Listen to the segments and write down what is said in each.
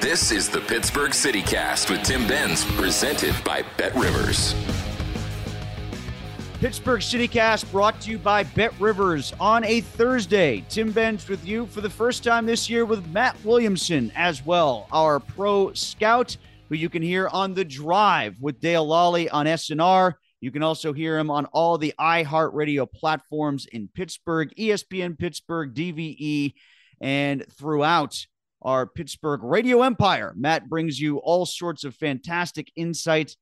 This is the Pittsburgh CityCast with Tim Benz, presented by BetRivers. Pittsburgh CityCast brought to you by BetRivers on a Thursday. Tim Benz with you for the first time this year with Matt Williamson as well, our pro scout, who you can hear on The Drive with Dale Lally on SNR. You can also hear him on all the iHeartRadio platforms in Pittsburgh, ESPN Pittsburgh, DVE, and throughout our Pittsburgh radio empire. Matt brings you all sorts of fantastic insights.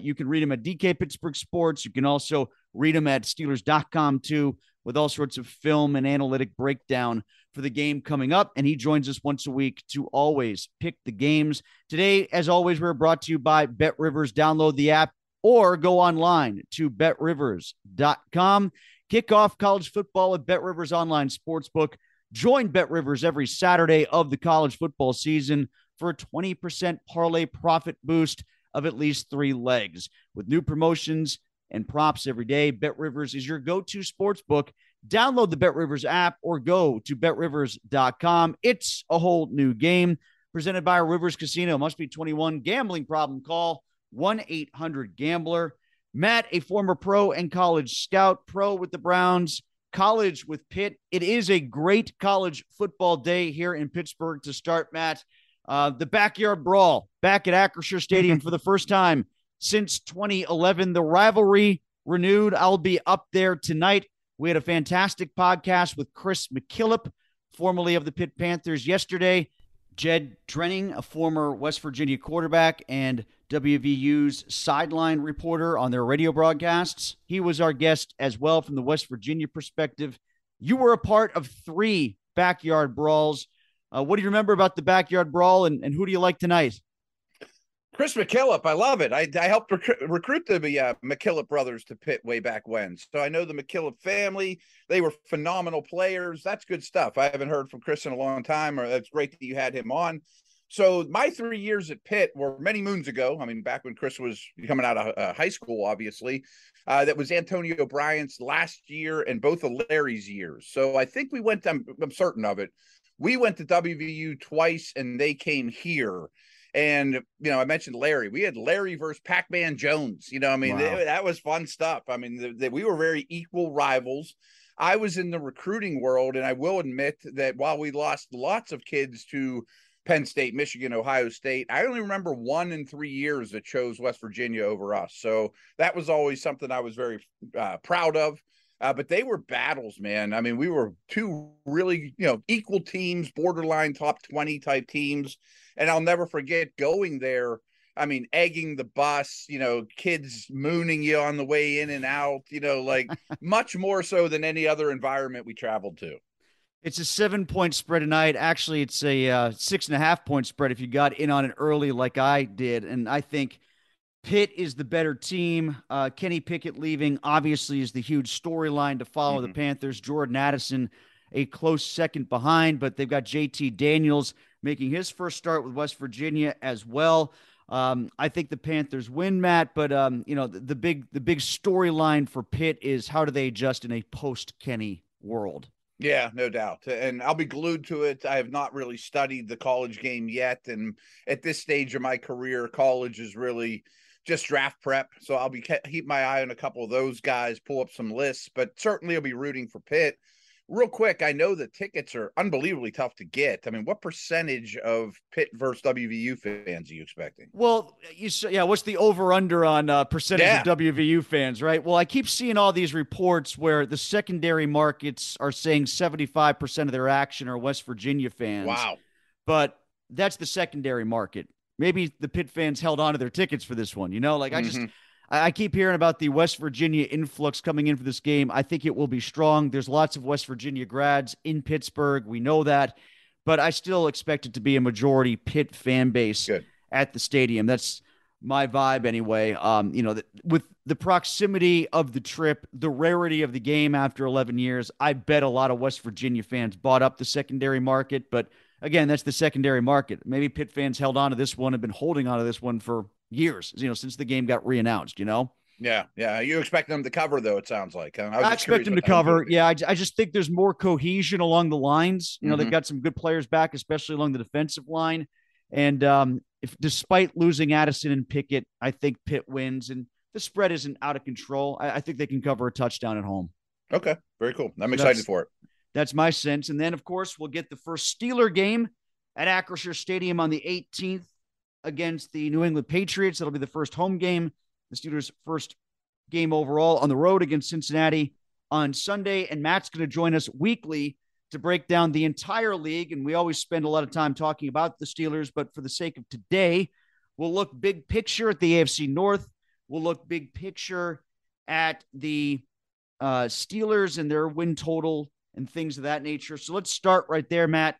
You can read him at DK Pittsburgh Sports. You can also read him at Steelers.com too, with all sorts of film and analytic breakdown for the game coming up. And he joins us once a week to always pick the games. Today, as always, we're brought to you by BetRivers. Download the app or go online to BetRivers.com. Kick off college football at BetRivers Online Sportsbook. Join BetRivers every Saturday of the college football season for a 20% parlay profit boost of at least three legs. With new promotions and props every day, BetRivers is your go-to sportsbook. Download the BetRivers app or go to BetRivers.com. It's a whole new game. Presented by Rivers Casino. Must be 21. Gambling problem? Call 1-800-GAMBLER. Matt, a former pro and college scout, pro with the Browns, college with Pitt. It is a great college football day here in Pittsburgh to start, Matt. The Backyard Brawl back at Acrisure Stadium for the first time since 2011. The rivalry renewed. I'll be up there tonight. We had a fantastic podcast with Chris McKillop, formerly of the Pitt Panthers, yesterday. Jed Trenning, a former West Virginia quarterback and WVU's sideline reporter on their radio broadcasts. He was our guest as well from the West Virginia perspective. You were a part of three Backyard Brawls. What do you remember about the Backyard Brawl, and who do you like tonight? Chris McKillop. I love it. I helped recruit the McKillop brothers to Pitt way back when. So I know the McKillop family. They were phenomenal players. That's good stuff. I haven't heard from Chris in a long time. Or that's great that you had him on. So my 3 years at Pitt were many moons ago. I mean, back when Chris was coming out of high school, obviously. That was Antonio Bryant's last year and both of Larry's years. So I think we went, I'm certain of it. We went to WVU twice, and they came here. And, you know, I mentioned Larry. We had Larry versus Pac-Man Jones. You know, I mean, wow. That was fun stuff. I mean, we were very equal rivals. I was in the recruiting world, and I will admit that while we lost lots of kids to Penn State, Michigan, Ohio State, I only remember 1 in 3 years that chose West Virginia over us. So that was always something I was very proud of. But they were battles, man. I mean, we were two really, equal teams, borderline top 20 type teams. And I'll never forget going there. I mean, egging the bus, kids mooning you on the way in and out, like much more so than any other environment we traveled to. It's a 7-point spread tonight. Actually, it's a 6.5-point spread if you got in on it early like I did. And I think Pitt is the better team. Kenny Pickett leaving obviously is the huge storyline to follow the Panthers. Jordan Addison, a close second behind, but they've got JT Daniels making his first start with West Virginia as well. I think the Panthers win, Matt, but the big storyline for Pitt is how do they adjust in a post-Kenny world? Yeah, no doubt. And I'll be glued to it. I have not really studied the college game yet. And at this stage of my career, college is really just draft prep. So I'll be keep my eye on a couple of those guys, pull up some lists, but certainly I'll be rooting for Pitt. Real quick, I know the tickets are unbelievably tough to get. I mean, what percentage of Pitt versus WVU fans are you expecting? Well, what's the over-under on percentage of WVU fans, right? Well, I keep seeing all these reports where the secondary markets are saying 75% of their action are West Virginia fans. Wow. But that's the secondary market. Maybe the Pitt fans held on to their tickets for this one, I keep hearing about the West Virginia influx coming in for this game. I think it will be strong. There's lots of West Virginia grads in Pittsburgh. We know that, but I still expect it to be a majority Pitt fan base at the stadium. That's my vibe anyway. With the proximity of the trip, the rarity of the game after 11 years, I bet a lot of West Virginia fans bought up the secondary market, but again, that's the secondary market. Maybe Pitt fans held on to this one, have been holding on to this one for years, since the game got re-announced, Yeah. You expect them to cover, though, it sounds like. I expect them to cover. Yeah, I just think there's more cohesion along the lines. They've got some good players back, especially along the defensive line. And despite losing Addison and Pickett, I think Pitt wins. And the spread isn't out of control. I think they can cover a touchdown at home. Okay, very cool. I'm excited for it. That's my sense. And then, of course, we'll get the first Steeler game at Acrisure Stadium on the 18th. Against the New England Patriots. That'll be the first home game. The Steelers' first game overall on the road against Cincinnati on Sunday. And Matt's going to join us weekly to break down the entire league. And we always spend a lot of time talking about the Steelers, but for the sake of today, we'll look big picture at the AFC North. We'll look big picture at the Steelers and their win total and things of that nature. So let's start right there, Matt.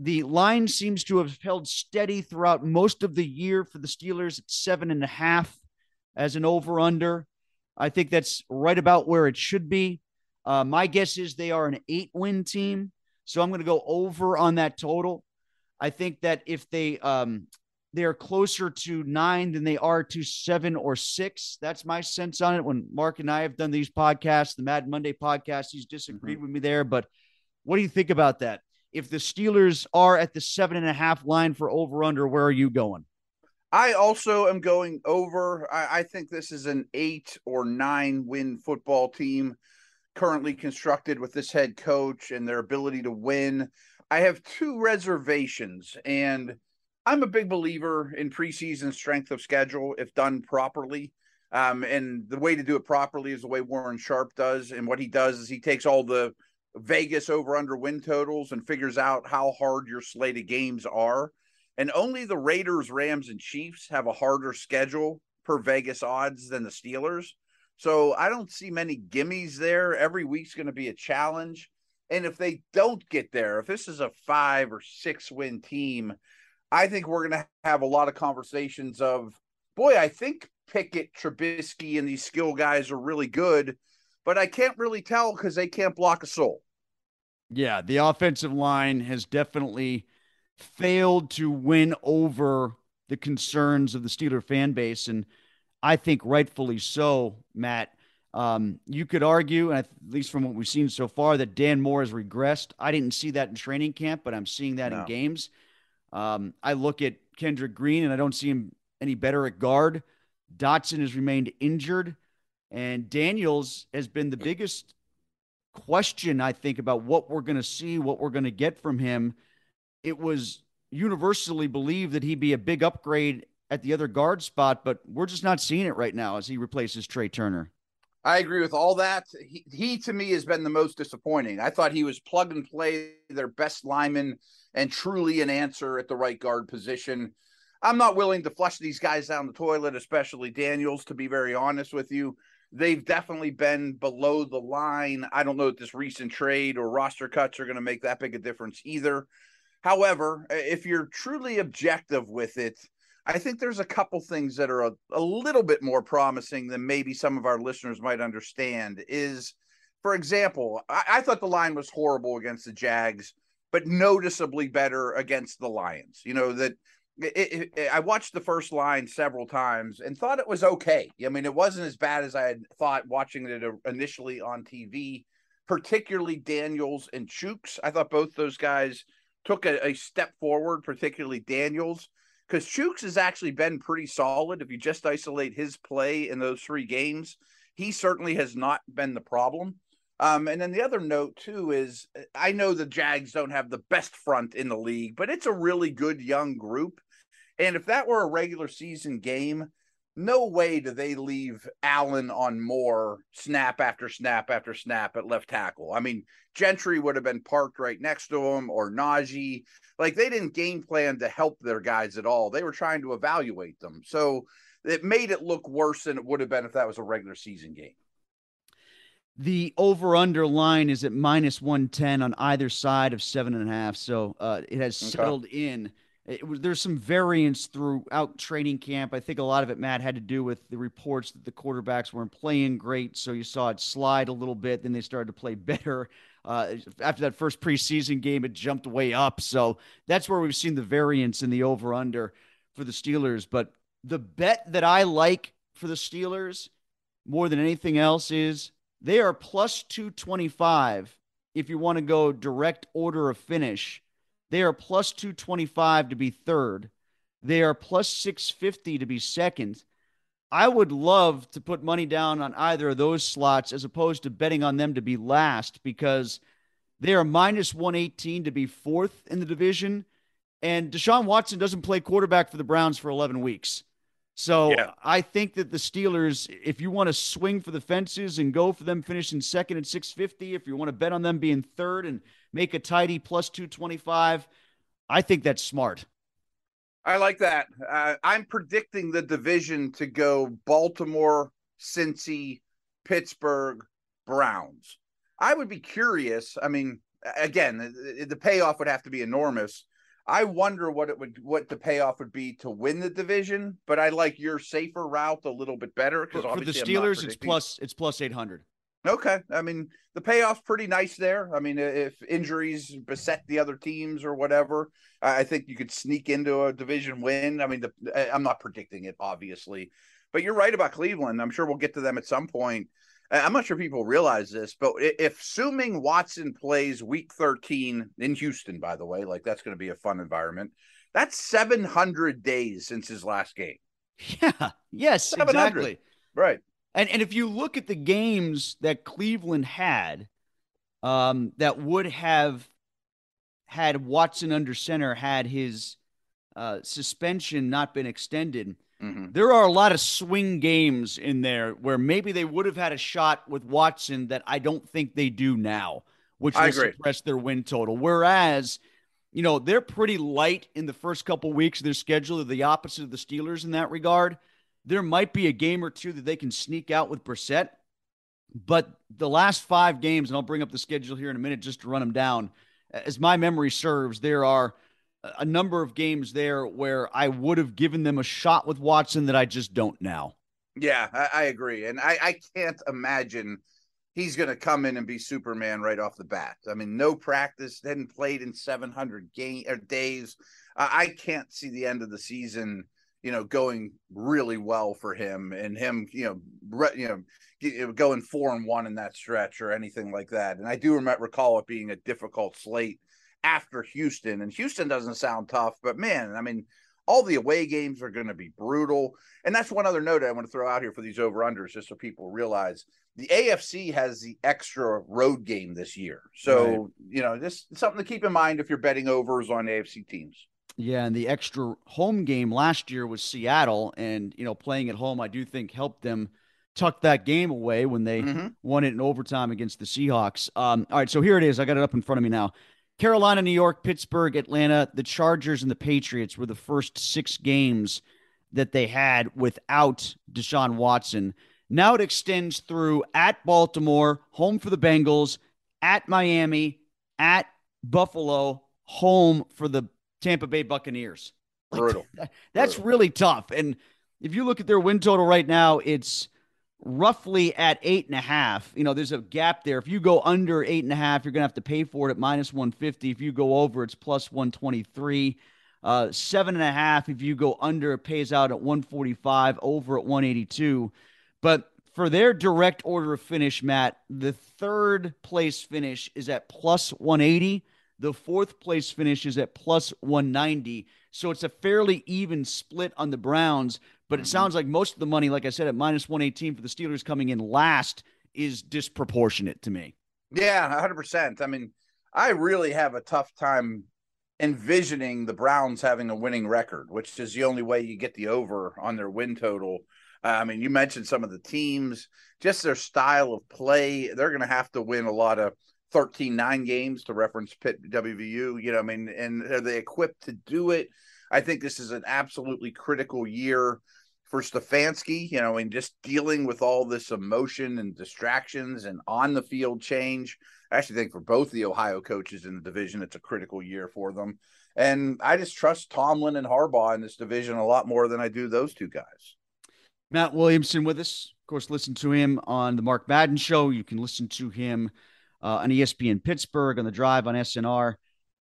The line seems to have held steady throughout most of the year for the Steelers at 7.5 as an over-under. I think that's right about where it should be. My guess is they are an 8-win team, so I'm going to go over on that total. I think that if they are closer to 9 than they are to 7 or 6, that's my sense on it. When Mark and I have done these podcasts, the Mad Monday podcast, he's disagreed with me there. But what do you think about that? If the Steelers are at the 7.5 line for over-under, where are you going? I also am going over. I think this is an 8 or 9 win football team currently constructed with this head coach and their ability to win. I have two reservations, and I'm a big believer in preseason strength of schedule if done properly. And the way to do it properly is the way Warren Sharp does. And what he does is he takes all the Vegas over under win totals and figures out how hard your slate of games are. And only the Raiders, Rams, and Chiefs have a harder schedule per Vegas odds than the Steelers. So I don't see many gimmies there. Every week's going to be a challenge. And if they don't get there, if this is a 5 or 6 win team, I think we're going to have a lot of conversations of, boy, I think Pickett, Trubisky, and these skill guys are really good, but I can't really tell because they can't block a soul. Yeah, the offensive line has definitely failed to win over the concerns of the Steeler fan base, and I think rightfully so, Matt. You could argue, at least from what we've seen so far, that Dan Moore has regressed. I didn't see that in training camp, but I'm seeing that in games. I look at Kendrick Green, and I don't see him any better at guard. Dotson has remained injured. And Daniels has been the biggest question, I think, about what we're going to see, what we're going to get from him. It was universally believed that he'd be a big upgrade at the other guard spot, but we're just not seeing it right now as he replaces Trey Turner. I agree with all that. He to me has been the most disappointing. I thought he was plug and play, their best lineman, and truly an answer at the right guard position. I'm not willing to flush these guys down the toilet, especially Daniels, to be very honest with you. They've definitely been below the line. I don't know if this recent trade or roster cuts are going to make that big a difference either. However, if you're truly objective with it, I think there's a couple things that are a little bit more promising than maybe some of our listeners might understand. Is, for example, I thought the line was horrible against the Jags, but noticeably better against the Lions. You know, that I watched the first line several times and thought it was okay. I mean, it wasn't as bad as I had thought watching it initially on TV, particularly Daniels and Chuks. I thought both those guys took a step forward, particularly Daniels, because Chuks has actually been pretty solid. If you just isolate his play in those three games, he certainly has not been the problem. And then the other note, too, is I know the Jags don't have the best front in the league, but it's a really good young group. And if that were a regular season game, no way do they leave Allen on Moore snap after snap after snap at left tackle. I mean, Gentry would have been parked right next to him, or Najee. Like, they didn't game plan to help their guys at all. They were trying to evaluate them. So it made it look worse than it would have been if that was a regular season game. The over-under line is at minus 110 on either side of 7.5. So it has settled in. There's some variance throughout training camp. I think a lot of it, Matt, had to do with the reports that the quarterbacks weren't playing great. So you saw it slide a little bit. Then they started to play better. After that first preseason game, it jumped way up. So that's where we've seen the variance in the over-under for the Steelers. But the bet that I like for the Steelers more than anything else is they are plus 225 if you want to go direct order of finish. They are plus 225 to be third. They are plus 650 to be second. I would love to put money down on either of those slots as opposed to betting on them to be last, because they are minus 118 to be fourth in the division. And Deshaun Watson doesn't play quarterback for the Browns for 11 weeks. So yeah. I think that the Steelers, if you want to swing for the fences and go for them finishing second and 650, if you want to bet on them being third and make a tidy plus 225. I think that's smart. I like that. I'm predicting the division to go Baltimore, Cincy, Pittsburgh, Browns. I would be curious. I mean, again, the payoff would have to be enormous. I wonder what the payoff would be to win the division, but I like your safer route a little bit better, because for the Steelers, it's plus 800. Okay. I mean, the payoff's pretty nice there. I mean, if injuries beset the other teams or whatever, I think you could sneak into a division win. I mean, I'm not predicting it, obviously, but you're right about Cleveland. I'm sure we'll get to them at some point. I'm not sure people realize this, but if assuming Watson plays week 13 in Houston, by the way, like, that's going to be a fun environment. That's 700 days since his last game. Yeah. Yes, exactly. Right. And if you look at the games that Cleveland had that would have had Watson under center had his suspension not been extended, there are a lot of swing games in there where maybe they would have had a shot with Watson that I don't think they do now, which will suppress their win total. Whereas, you know, they're pretty light in the first couple weeks of their schedule, the opposite of the Steelers in that regard. There might be a game or two that they can sneak out with Brissett, but the last 5 games, and I'll bring up the schedule here in a minute just to run them down, as my memory serves, there are a number of games there where I would have given them a shot with Watson that I just don't now. Yeah, I agree. And I can't imagine he's going to come in and be Superman right off the bat. I mean, no practice, hadn't played in 700 days. I can't see the end of the season, you know, going really well for him, and him, you know, going 4-1 in that stretch or anything like that. And I do recall it being a difficult slate after Houston, and Houston doesn't sound tough, but man, I mean, all the away games are going to be brutal. And that's one other note I want to throw out here for these over-unders, just so people realize the AFC has the extra road game this year. So, you know, just something to keep in mind if you're betting overs on AFC teams. Yeah, and the extra home game last year was Seattle, and, you know, playing at home, I do think helped them tucked that game away when they won it in overtime against the Seahawks. All right, so here it is. I got it up in front of me now. Carolina, New York, Pittsburgh, Atlanta, the Chargers, and the Patriots were the first six games that they had without Deshaun Watson. Now it extends through at Baltimore, home for the Bengals, at Miami, at Buffalo, home for the Tampa Bay Buccaneers. Like, brutal. That's brutal. Really tough. And if you look at their win total right now, it's roughly at 8.5. You know, there's a gap there. If you go under 8.5, you're going to have to pay for it at -150. If you go over, it's +123. 7.5. If you go under, it pays out at 145, over at 182. But for their direct order of finish, Matt, the third place finish is at +180. The fourth place finish is at +190. So it's a fairly even split on the Browns, but it sounds like most of the money, like I said, at -118 for the Steelers coming in last is disproportionate to me. Yeah, 100%. I mean, I really have a tough time envisioning the Browns having a winning record, which is the only way you get the over on their win total. I mean, you mentioned some of the teams, just their style of play. They're going to have to win a lot of 13-9 games, to reference Pitt WVU, you know, I mean, and are they equipped to do it? I think this is an absolutely critical year for Stefanski, you know, and just dealing with all this emotion and distractions and on the field change. I actually think for both the Ohio coaches in the division, it's a critical year for them. And I just trust Tomlin and Harbaugh in this division a lot more than I do those two guys. Matt Williamson with us. Of course, listen to him on the Mark Madden Show. You can listen to him on ESPN Pittsburgh, on The Drive, on SNR,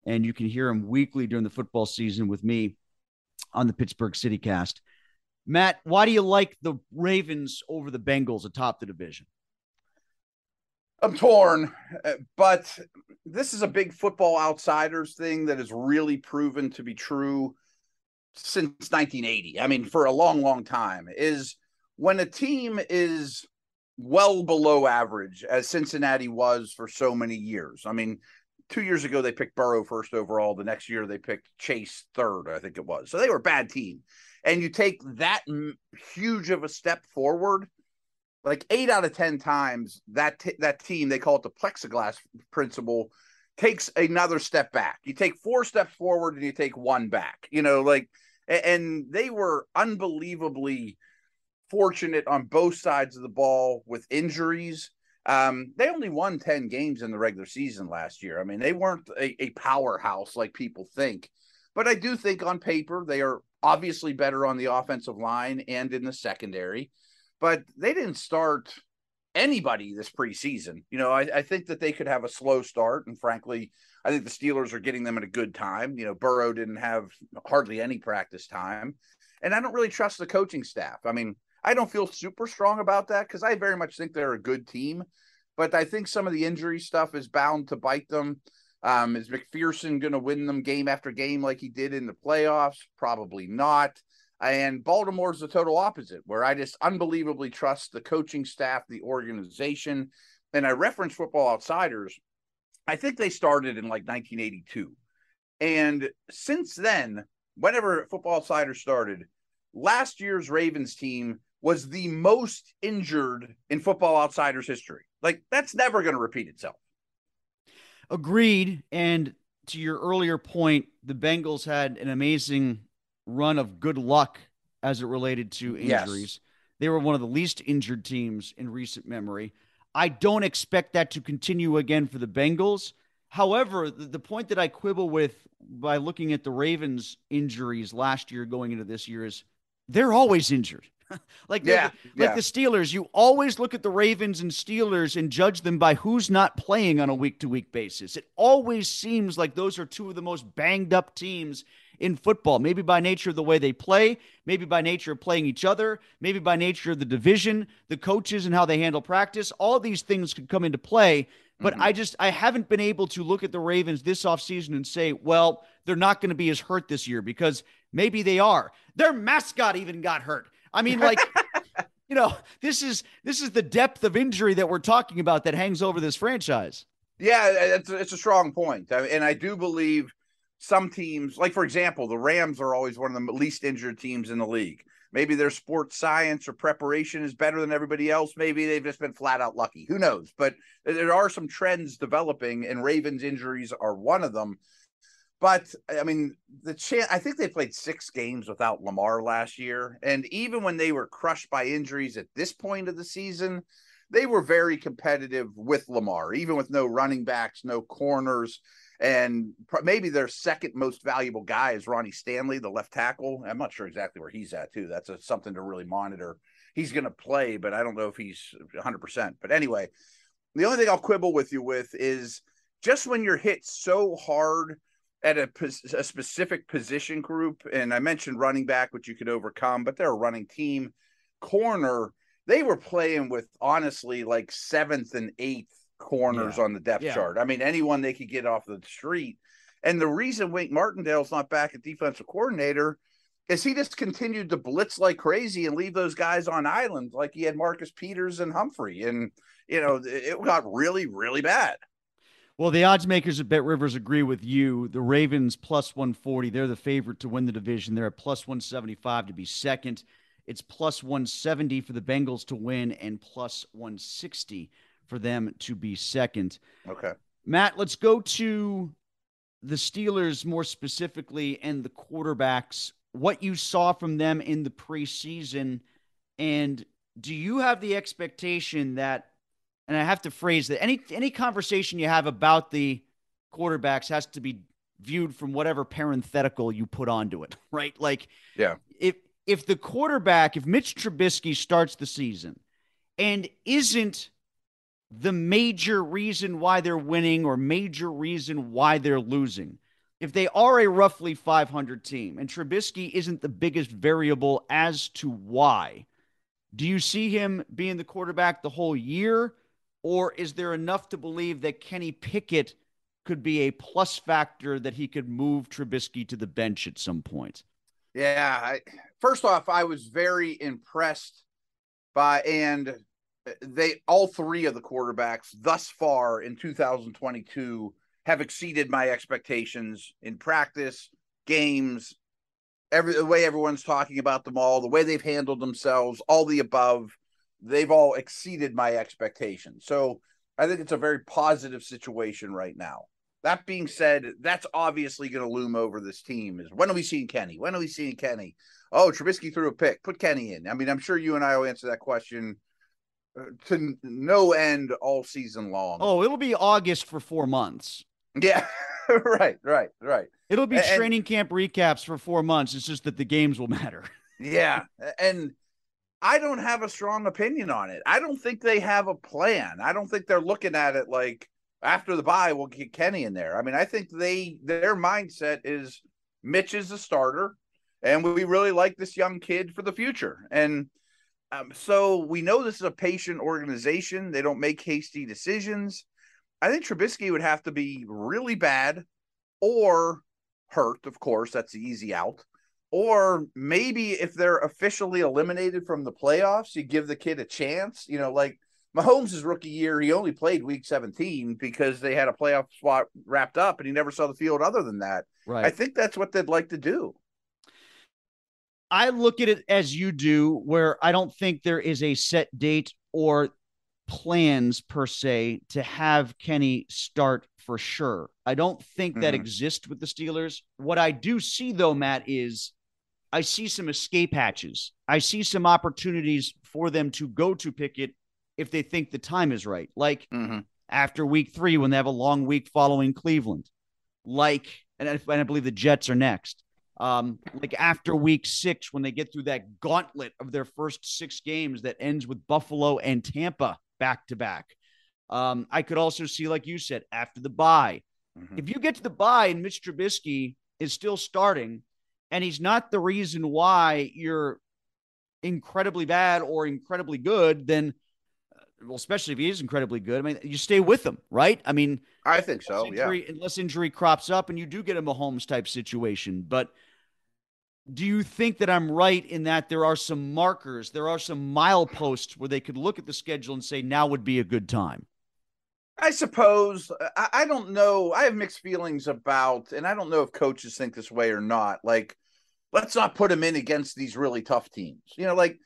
and you can hear him weekly during the football season with me on the Pittsburgh CityCast. Matt, why do you like the Ravens over the Bengals atop the division? I'm torn, but this is a big Football Outsiders thing that is really proven to be true since 1980. I mean, for a long, long time, is when a team is well below average, as Cincinnati was for so many years. I mean, 2 years ago, they picked Burrow first overall. The next year, they picked Chase third, I think it was. So they were a bad team. And you take that huge of a step forward, like 8 out of 10 times, that team, they call it the plexiglass principle, takes another step back. You take 4 steps forward and you take 1 back. You know, like, and they were unbelievably fortunate on both sides of the ball with injuries. They only won 10 games in the regular season last year. I mean, they weren't a powerhouse like people think, but I do think on paper, they are obviously better on the offensive line and in the secondary, but they didn't start anybody this preseason. You know, I think that they could have a slow start. And frankly, I think the Steelers are getting them at a good time. You know, Burrow didn't have hardly any practice time, and I don't really trust the coaching staff. I mean, I don't feel super strong about that because I very much think they're a good team, but I think some of the injury stuff is bound to bite them. Is McPherson going to win them game after game like he did in the playoffs? Probably not. And Baltimore's the total opposite, where I just unbelievably trust the coaching staff, the organization. And I reference Football Outsiders. I think they started in like 1982. And since then, whenever Football Outsiders started, last year's Ravens team was the most injured in Football Outsiders history. Like, that's never going to repeat itself. Agreed. And to your earlier point, the Bengals had an amazing run of good luck as it related to injuries. Yes. They were one of the least injured teams in recent memory. I don't expect that to continue again for the Bengals. However, the point that I quibble with by looking at the Ravens' injuries last year going into this year is they're always injured. Like the Steelers, you always look at the Ravens and Steelers and judge them by who's not playing on a week-to-week basis. It always seems like those are two of the most banged-up teams in football, maybe by nature of the way they play, maybe by nature of playing each other, maybe by nature of the division, the coaches and how they handle practice. All these things could come into play, but I haven't been able to look at the Ravens this offseason and say, well, they're not going to be as hurt this year, because maybe they are. Their mascot even got hurt. I mean, like, you know, this is the depth of injury that we're talking about that hangs over this franchise. Yeah, it's a strong point. And I do believe some teams, like, for example, the Rams are always one of the least injured teams in the league. Maybe their sports science or preparation is better than everybody else. Maybe they've just been flat out lucky. Who knows? But there are some trends developing, and Ravens injuries are one of them. But, I mean, I think they played 6 games without Lamar last year. And even when they were crushed by injuries at this point of the season, they were very competitive with Lamar, even with no running backs, no corners. And maybe their second most valuable guy is Ronnie Stanley, the left tackle. I'm not sure exactly where he's at, too. That's something to really monitor. He's going to play, but I don't know if he's 100%. But anyway, the only thing I'll quibble with you with is just when you're hit so hard at a specific position group, and I mentioned running back, which you could overcome, but they're a running team. Corner, they were playing with, honestly, like 7th and 8th corners on the depth chart. I mean, anyone they could get off the street. And the reason Wink Martindale's not back at defensive coordinator is he just continued to blitz like crazy and leave those guys on island like he had Marcus Peters and Humphrey. And, you know, it got really, really bad. Well, the odds makers at Bet Rivers agree with you. The Ravens +140. They're the favorite to win the division. They're at +175 to be second. It's +170 for the Bengals to win and +160 for them to be second. Okay. Matt, let's go to the Steelers more specifically and the quarterbacks, what you saw from them in the preseason. And do you have the expectation that, and I have to phrase that, any conversation you have about the quarterbacks has to be viewed from whatever parenthetical you put onto it, right? Like, yeah, if the quarterback, if Mitch Trubisky starts the season and isn't the major reason why they're winning or major reason why they're losing, if they are a roughly 500 team and Trubisky isn't the biggest variable as to why, do you see him being the quarterback the whole year? Or is there enough to believe that Kenny Pickett could be a plus factor that he could move Trubisky to the bench at some point? Yeah. First off, I was very impressed by, and they, all three of the quarterbacks thus far in 2022 have exceeded my expectations in practice, games, the way everyone's talking about them all, the way they've handled themselves, all the above. They've all exceeded my expectations. So I think it's a very positive situation right now. That being said, that's obviously going to loom over this team is, when are we seeing Kenny? When are we seeing Kenny? Oh, Trubisky threw a pick. Put Kenny in. I mean, I'm sure you and I will answer that question to no end all season long. Oh, it'll be August for 4 months. Yeah, right. It'll be training camp recaps for 4 months. It's just that the games will matter. Yeah, and I don't have a strong opinion on it. I don't think they have a plan. I don't think they're looking at it like, after the bye, we'll get Kenny in there. I mean, I think their mindset is Mitch is the starter, and we really like this young kid for the future. And so we know this is a patient organization. They don't make hasty decisions. I think Trubisky would have to be really bad or hurt, of course. That's the easy out. Or maybe if they're officially eliminated from the playoffs, you give the kid a chance. You know, like Mahomes' rookie year, he only played week 17 because they had a playoff spot wrapped up and he never saw the field other than that. Right. I think that's what they'd like to do. I look at it as you do, where I don't think there is a set date or plans per se to have Kenny start for sure. I don't think that exists with the Steelers. What I do see, though, Matt, is I see some escape hatches. I see some opportunities for them to go to Pickett if they think the time is right. Like after week 3, when they have a long week following Cleveland, like, and I believe the Jets are next. Like after week 6, when they get through that gauntlet of their first 6 games that ends with Buffalo and Tampa back to back. I could also see, like you said, after the bye, if you get to the bye and Mitch Trubisky is still starting and he's not the reason why you're incredibly bad or incredibly good, then, well, especially if he is incredibly good, I mean, you stay with him, right? I mean, I think so. Unless injury crops up and you do get a Mahomes type situation. But do you think that I'm right in that there are some markers, there are some mileposts where they could look at the schedule and say, now would be a good time? I suppose. I don't know. I have mixed feelings about, and I don't know if coaches think this way or not. Like, let's not put him in against these really tough teams. You know, like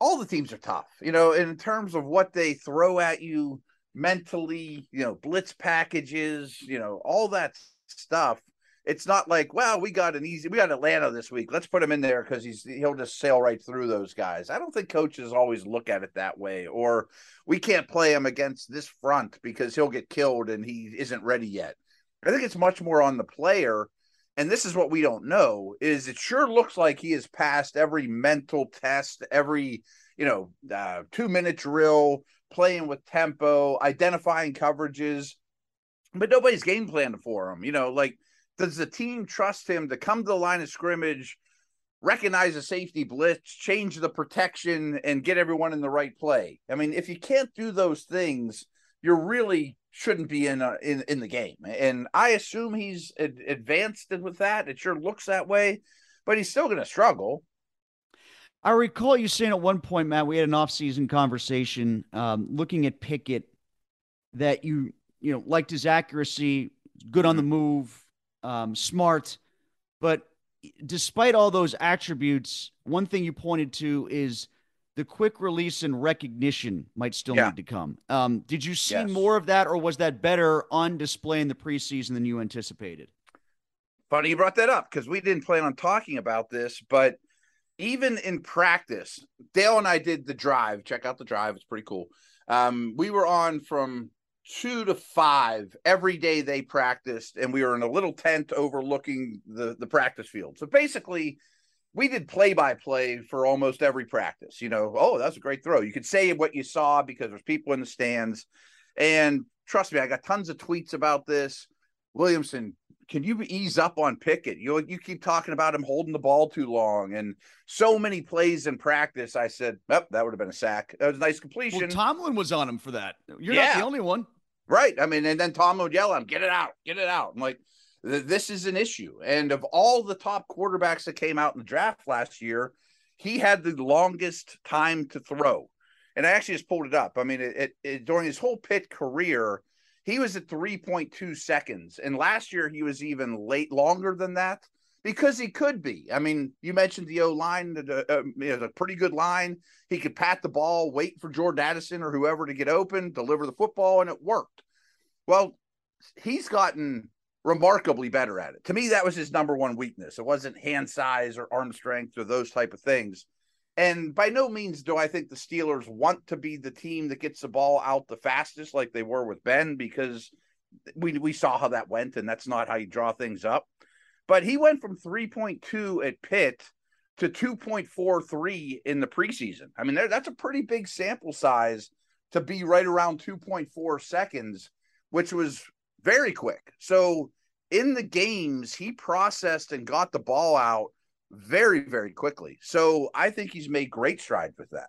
all the teams are tough, you know, in terms of what they throw at you mentally, you know, blitz packages, you know, all that stuff. It's not like, well, we got Atlanta this week. Let's put him in there because he'll just sail right through those guys. I don't think coaches always look at it that way. Or we can't play him against this front because he'll get killed and he isn't ready yet. I think it's much more on the player. And this is what we don't know, is it sure looks like he has passed every mental test, every, 2-minute drill, playing with tempo, identifying coverages, but nobody's game plan for him. You know, like, does the team trust him to come to the line of scrimmage, recognize a safety blitz, change the protection, and get everyone in the right play? I mean, if you can't do those things, you really shouldn't be in the game. And I assume he's advanced with that. It sure looks that way, but he's still going to struggle. I recall you saying at one point, Matt, we had an off-season conversation looking at Pickett, that you liked his accuracy, good on the move, smart. But despite all those attributes, one thing you pointed to is the quick release and recognition might still need to come. Did you see more of that, or was that better on display in the preseason than you anticipated? Funny you brought that up, because we didn't plan on talking about this, but even in practice, Dale and I did The Drive. Check out The Drive. It's pretty cool. We were on from 2 to 5 every day they practiced, and we were in a little tent overlooking the practice field. So basically, we did play-by-play for almost every practice. You know, oh, that's a great throw. You could say what you saw because there's people in the stands. And trust me, I got tons of tweets about this. Williamson, can you ease up on Pickett? You keep talking about him holding the ball too long. And so many plays in practice, I said, oh, that would have been a sack. That was a nice completion. Well, Tomlin was on him for that. You're not the only one. Right. I mean, and then Tomlin would yell at him, get it out, get it out. I'm like, this is an issue. And of all the top quarterbacks that came out in the draft last year, he had the longest time to throw. And I actually just pulled it up. I mean, during his whole Pitt career, he was at 3.2 seconds. And last year, he was even longer than that because he could be. I mean, you mentioned the O-line, the pretty good line. He could pat the ball, wait for Jordan Addison or whoever to get open, deliver the football, and it worked. Well, he's gotten remarkably better at it. To me, that was his number one weakness. It wasn't hand size or arm strength or those type of things. And by no means do I think the Steelers want to be the team that gets the ball out the fastest like they were with Ben, because we saw how that went, and that's not how you draw things up. But he went from 3.2 at Pitt to 2.43 in the preseason. I mean, that's a pretty big sample size to be right around 2.4 seconds, which was very quick. So in the games, he processed and got the ball out very, very quickly. So I think he's made great strides with that.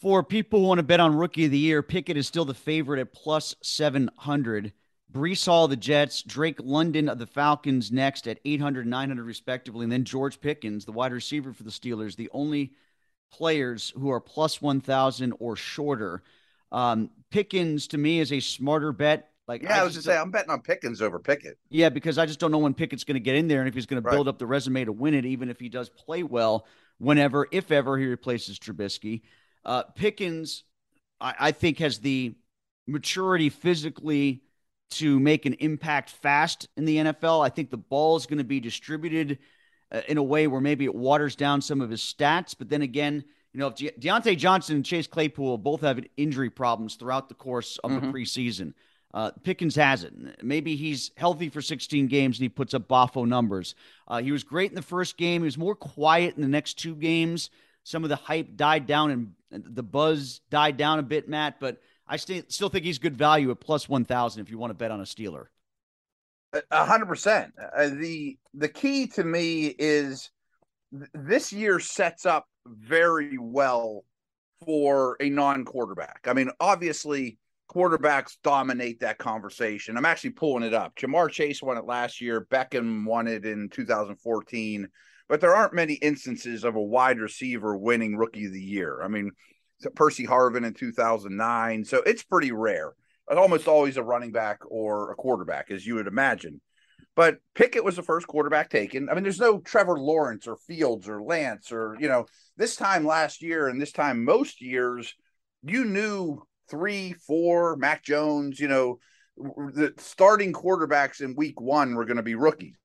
For people who want to bet on Rookie of the Year, Pickett is still the favorite at +700. Breece Hall of the Jets, Drake London of the Falcons next at 800 and 900 respectively. And then George Pickens, the wide receiver for the Steelers, the only players who are +1,000 or shorter. Pickens, to me, is a smarter bet. Like, yeah, I was just saying, I'm betting on Pickens over Pickett. Yeah, because I just don't know when Pickett's going to get in there and if he's going to build up the resume to win it, even if he does play well whenever, if ever, he replaces Trubisky. Pickens, I think, has the maturity physically to make an impact fast in the NFL. I think the ball is going to be distributed in a way where maybe it waters down some of his stats. But then again, you know, if Deontay Johnson and Chase Claypool both have injury problems throughout the course of the preseason. Pickens has it. Maybe he's healthy for 16 games and he puts up boffo numbers. He was great in the first game. He was more quiet in the next two games. Some of the hype died down and the buzz died down a bit, Matt, but I still think he's good value at +1,000 if you want to bet on a Steeler. 100%. The key to me is this year sets up very well for a non-quarterback. I mean, obviously, quarterbacks dominate that conversation. I'm actually pulling it up. Jamar Chase won it last year. Beckham won it in 2014. But there aren't many instances of a wide receiver winning Rookie of the Year. I mean, Percy Harvin in 2009. So it's pretty rare. It's almost always a running back or a quarterback, as you would imagine. But Pickett was the first quarterback taken. I mean, there's no Trevor Lawrence or Fields or Lance or, you know, this time last year and this time most years, you knew 3, 4, Mac Jones, you know, the starting quarterbacks in week one were going to be rookies.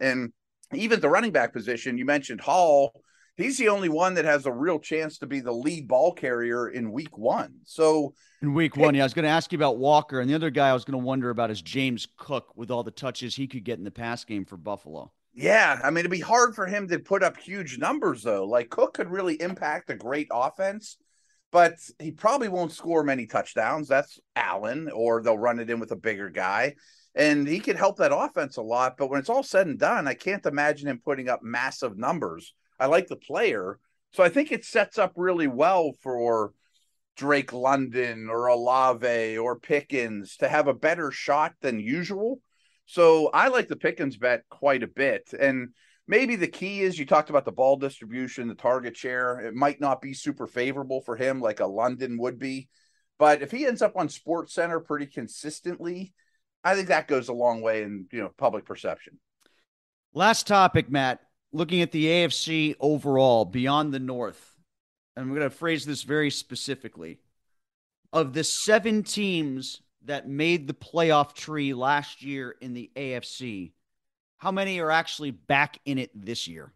And even the running back position, you mentioned Hall, he's the only one that has a real chance to be the lead ball carrier in week one. So in week one, yeah, I was going to ask you about Walker, and the other guy I was going to wonder about is James Cook with all the touches he could get in the pass game for Buffalo. Yeah. I mean, it'd be hard for him to put up huge numbers though. Like Cook could really impact a great offense, but he probably won't score many touchdowns. That's Allen, or they'll run it in with a bigger guy. And he could help that offense a lot, but when it's all said and done, I can't imagine him putting up massive numbers. I like the player. So I think it sets up really well for Drake London or Olave or Pickens to have a better shot than usual. So I like the Pickens bet quite a bit. And maybe the key is you talked about the ball distribution, the target share. It might not be super favorable for him like a London would be. But if he ends up on SportsCenter pretty consistently, I think that goes a long way in, you know, public perception. Last topic, Matt. Looking at the AFC overall, beyond the North, and I'm going to phrase this very specifically, of the 7 teams that made the playoff tree last year in the AFC, how many are actually back in it this year?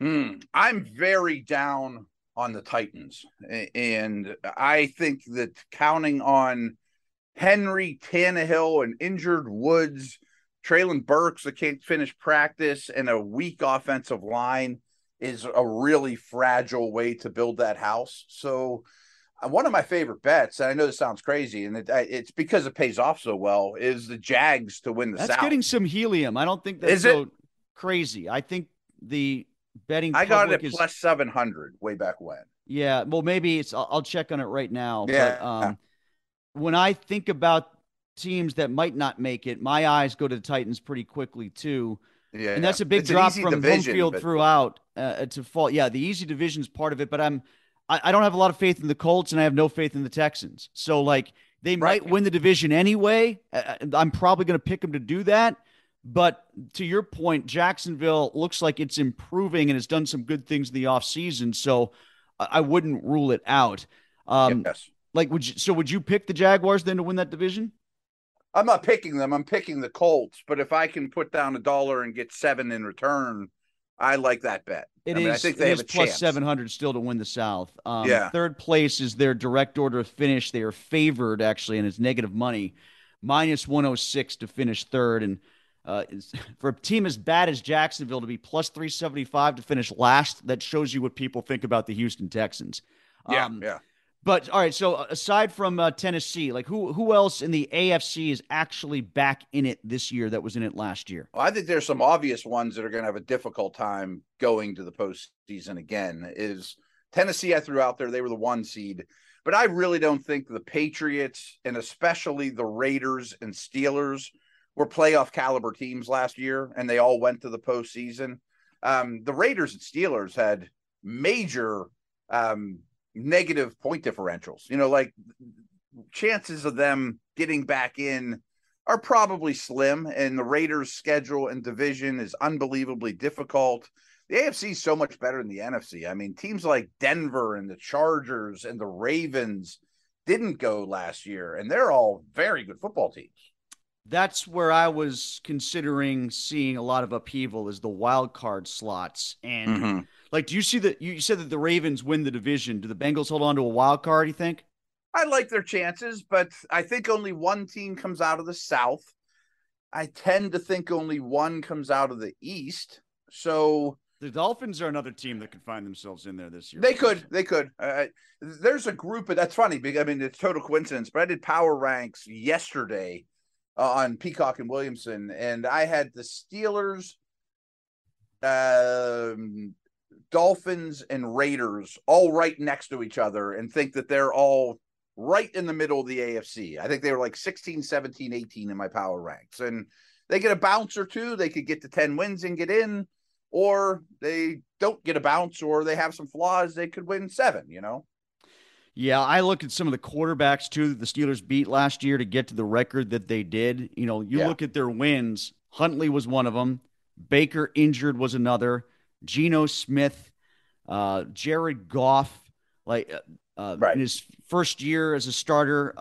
I'm very down on the Titans, and I think that counting on Henry, Tannehill, and injured Woods, Traylon Burks that can't finish practice, and a weak offensive line is a really fragile way to build that house. So one of my favorite bets, and I know this sounds crazy, and it's because it pays off so well, is the Jags to win the South. That's getting some helium. I don't think that's so crazy. I think the betting public got it at plus 700 way back when. Yeah, well, maybe it's – I'll check on it right now. Yeah. But, when I think about teams that might not make it, my eyes go to the Titans pretty quickly too. Yeah, and that's a big drop from division, home field throughout to fall. Yeah, the easy division's part of it, but I don't have a lot of faith in the Colts, and I have no faith in the Texans. So like they might win the division anyway. I'm probably going to pick them to do that. But to your point, Jacksonville looks like it's improving and has done some good things in the offseason. So I wouldn't rule it out. Yes. Like, would you pick the Jaguars then to win that division? I'm not picking them. I'm picking the Colts. But if I can put down $1 and get 7 in return, I like that bet. I think they have a plus chance. 700 still to win the South. Yeah. Third place is their direct order of finish. They are favored, actually, and it's negative money. Minus 106 to finish third. And for a team as bad as Jacksonville to be plus 375 to finish last, that shows you what people think about the Houston Texans. Yeah. But, all right, so aside from Tennessee, like who else in the AFC is actually back in it this year that was in it last year? Well, I think there's some obvious ones that are going to have a difficult time going to the postseason again. Is Tennessee I threw out there, they were the 1 seed. But I really don't think the Patriots and especially the Raiders and Steelers were playoff caliber teams last year, and they all went to the postseason. The Raiders and Steelers had major negative point differentials, you know, like chances of them getting back in are probably slim, and the Raiders' schedule and division is unbelievably difficult. The AFC is so much better than the NFC. I mean, teams like Denver and the Chargers and the Ravens didn't go last year, and they're all very good football teams. That's where I was considering seeing a lot of upheaval is the wild card slots. And like, do you see that you said that the Ravens win the division? Do the Bengals hold on to a wild card? You think? I like their chances, but I think only one team comes out of the South. I tend to think only one comes out of the East. So the Dolphins are another team that could find themselves in there this year. They could. There's a group, but that's funny. I mean, it's total coincidence, but I did power ranks yesterday on Peacock and Williamson, and I had the Steelers, Dolphins, and Raiders all right next to each other and think that they're all right in the middle of the AFC. I think they were like 16, 17, 18 in my power ranks. And they get a bounce or two. They could get to 10 wins and get in, or they don't get a bounce or they have some flaws. They could win 7, you know? Yeah, I look at some of the quarterbacks, too, that the Steelers beat last year to get to the record that they did. You know, you look at their wins, Huntley was one of them. Baker injured was another. Geno Smith, Jared Goff, right. In his first year as a starter,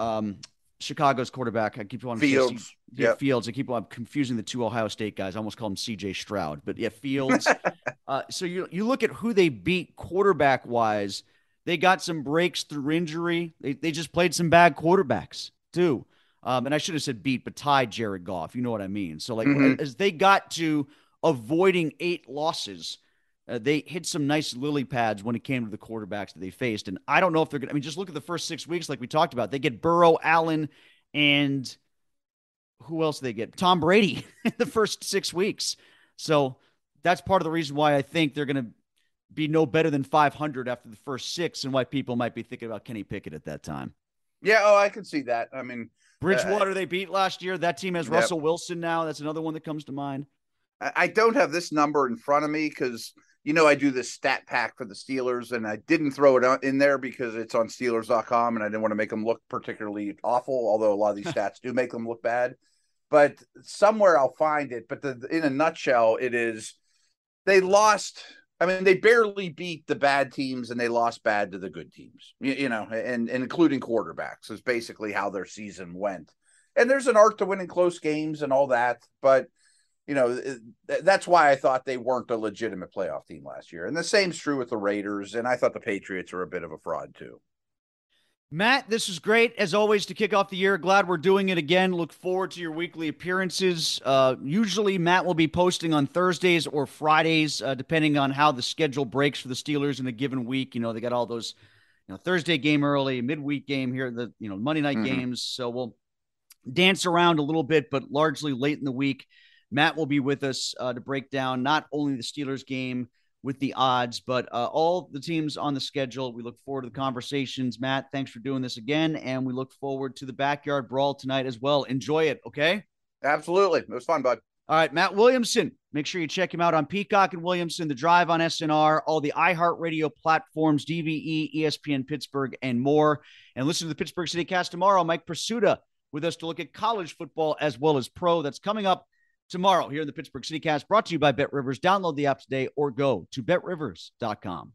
Chicago's quarterback. I keep on Fields. Yeah, Fields. I'm confusing the two Ohio State guys. I almost call him C.J. Stroud, but yeah, Fields. So you look at who they beat quarterback wise. They got some breaks through injury. They just played some bad quarterbacks too. And I should have said beat, but tied Jared Goff. You know what I mean? So as they got to avoiding 8 losses, they hit some nice lily pads when it came to the quarterbacks that they faced. And I don't know if they're going to, just look at the first 6 weeks, like we talked about. They get Burrow, Allen, and who else they get? Tom Brady in the first 6 weeks. So that's part of the reason why I think they're going to be no better than 500 after the first 6 and why people might be thinking about Kenny Pickett at that time. Yeah. Oh, I can see that. I mean, Bridgewater, they beat last year. That team has Russell Wilson now. That's another one that comes to mind. I don't have this number in front of me because, you know, I do this stat pack for the Steelers and I didn't throw it in there because it's on Steelers.com and I didn't want to make them look particularly awful, although a lot of these stats do make them look bad. But somewhere I'll find it. But in a nutshell, it is they lost – I mean, they barely beat the bad teams and they lost bad to the good teams, and including quarterbacks is basically how their season went. And there's an art to winning close games and all that. But, that's why I thought they weren't a legitimate playoff team last year. And the same's true with the Raiders. And I thought the Patriots were a bit of a fraud, too. Matt, this is great, as always, to kick off the year. Glad we're doing it again. Look forward to your weekly appearances. Usually, Matt will be posting on Thursdays or Fridays, depending on how the schedule breaks for the Steelers in a given week. They got all those Thursday game early, midweek game here, the Monday night games. So we'll dance around a little bit, but largely late in the week, Matt will be with us to break down not only the Steelers game, with the odds, but all the teams on the schedule. We look forward to the conversations. Matt, thanks for doing this again. And we look forward to the Backyard Brawl tonight as well. Enjoy it. Okay. Absolutely. It was fun, bud. All right. Matt Williamson, make sure you check him out on Peacock and Williamson, The Drive on SNR, all the iHeartRadio platforms, DVE, ESPN Pittsburgh, and more. And listen to the Pittsburgh CityCast tomorrow. Mike Pursuta with us to look at college football as well as pro. That's coming up tomorrow here in the Pittsburgh CityCast, brought to you by BetRivers. Download the app today or go to BetRivers.com.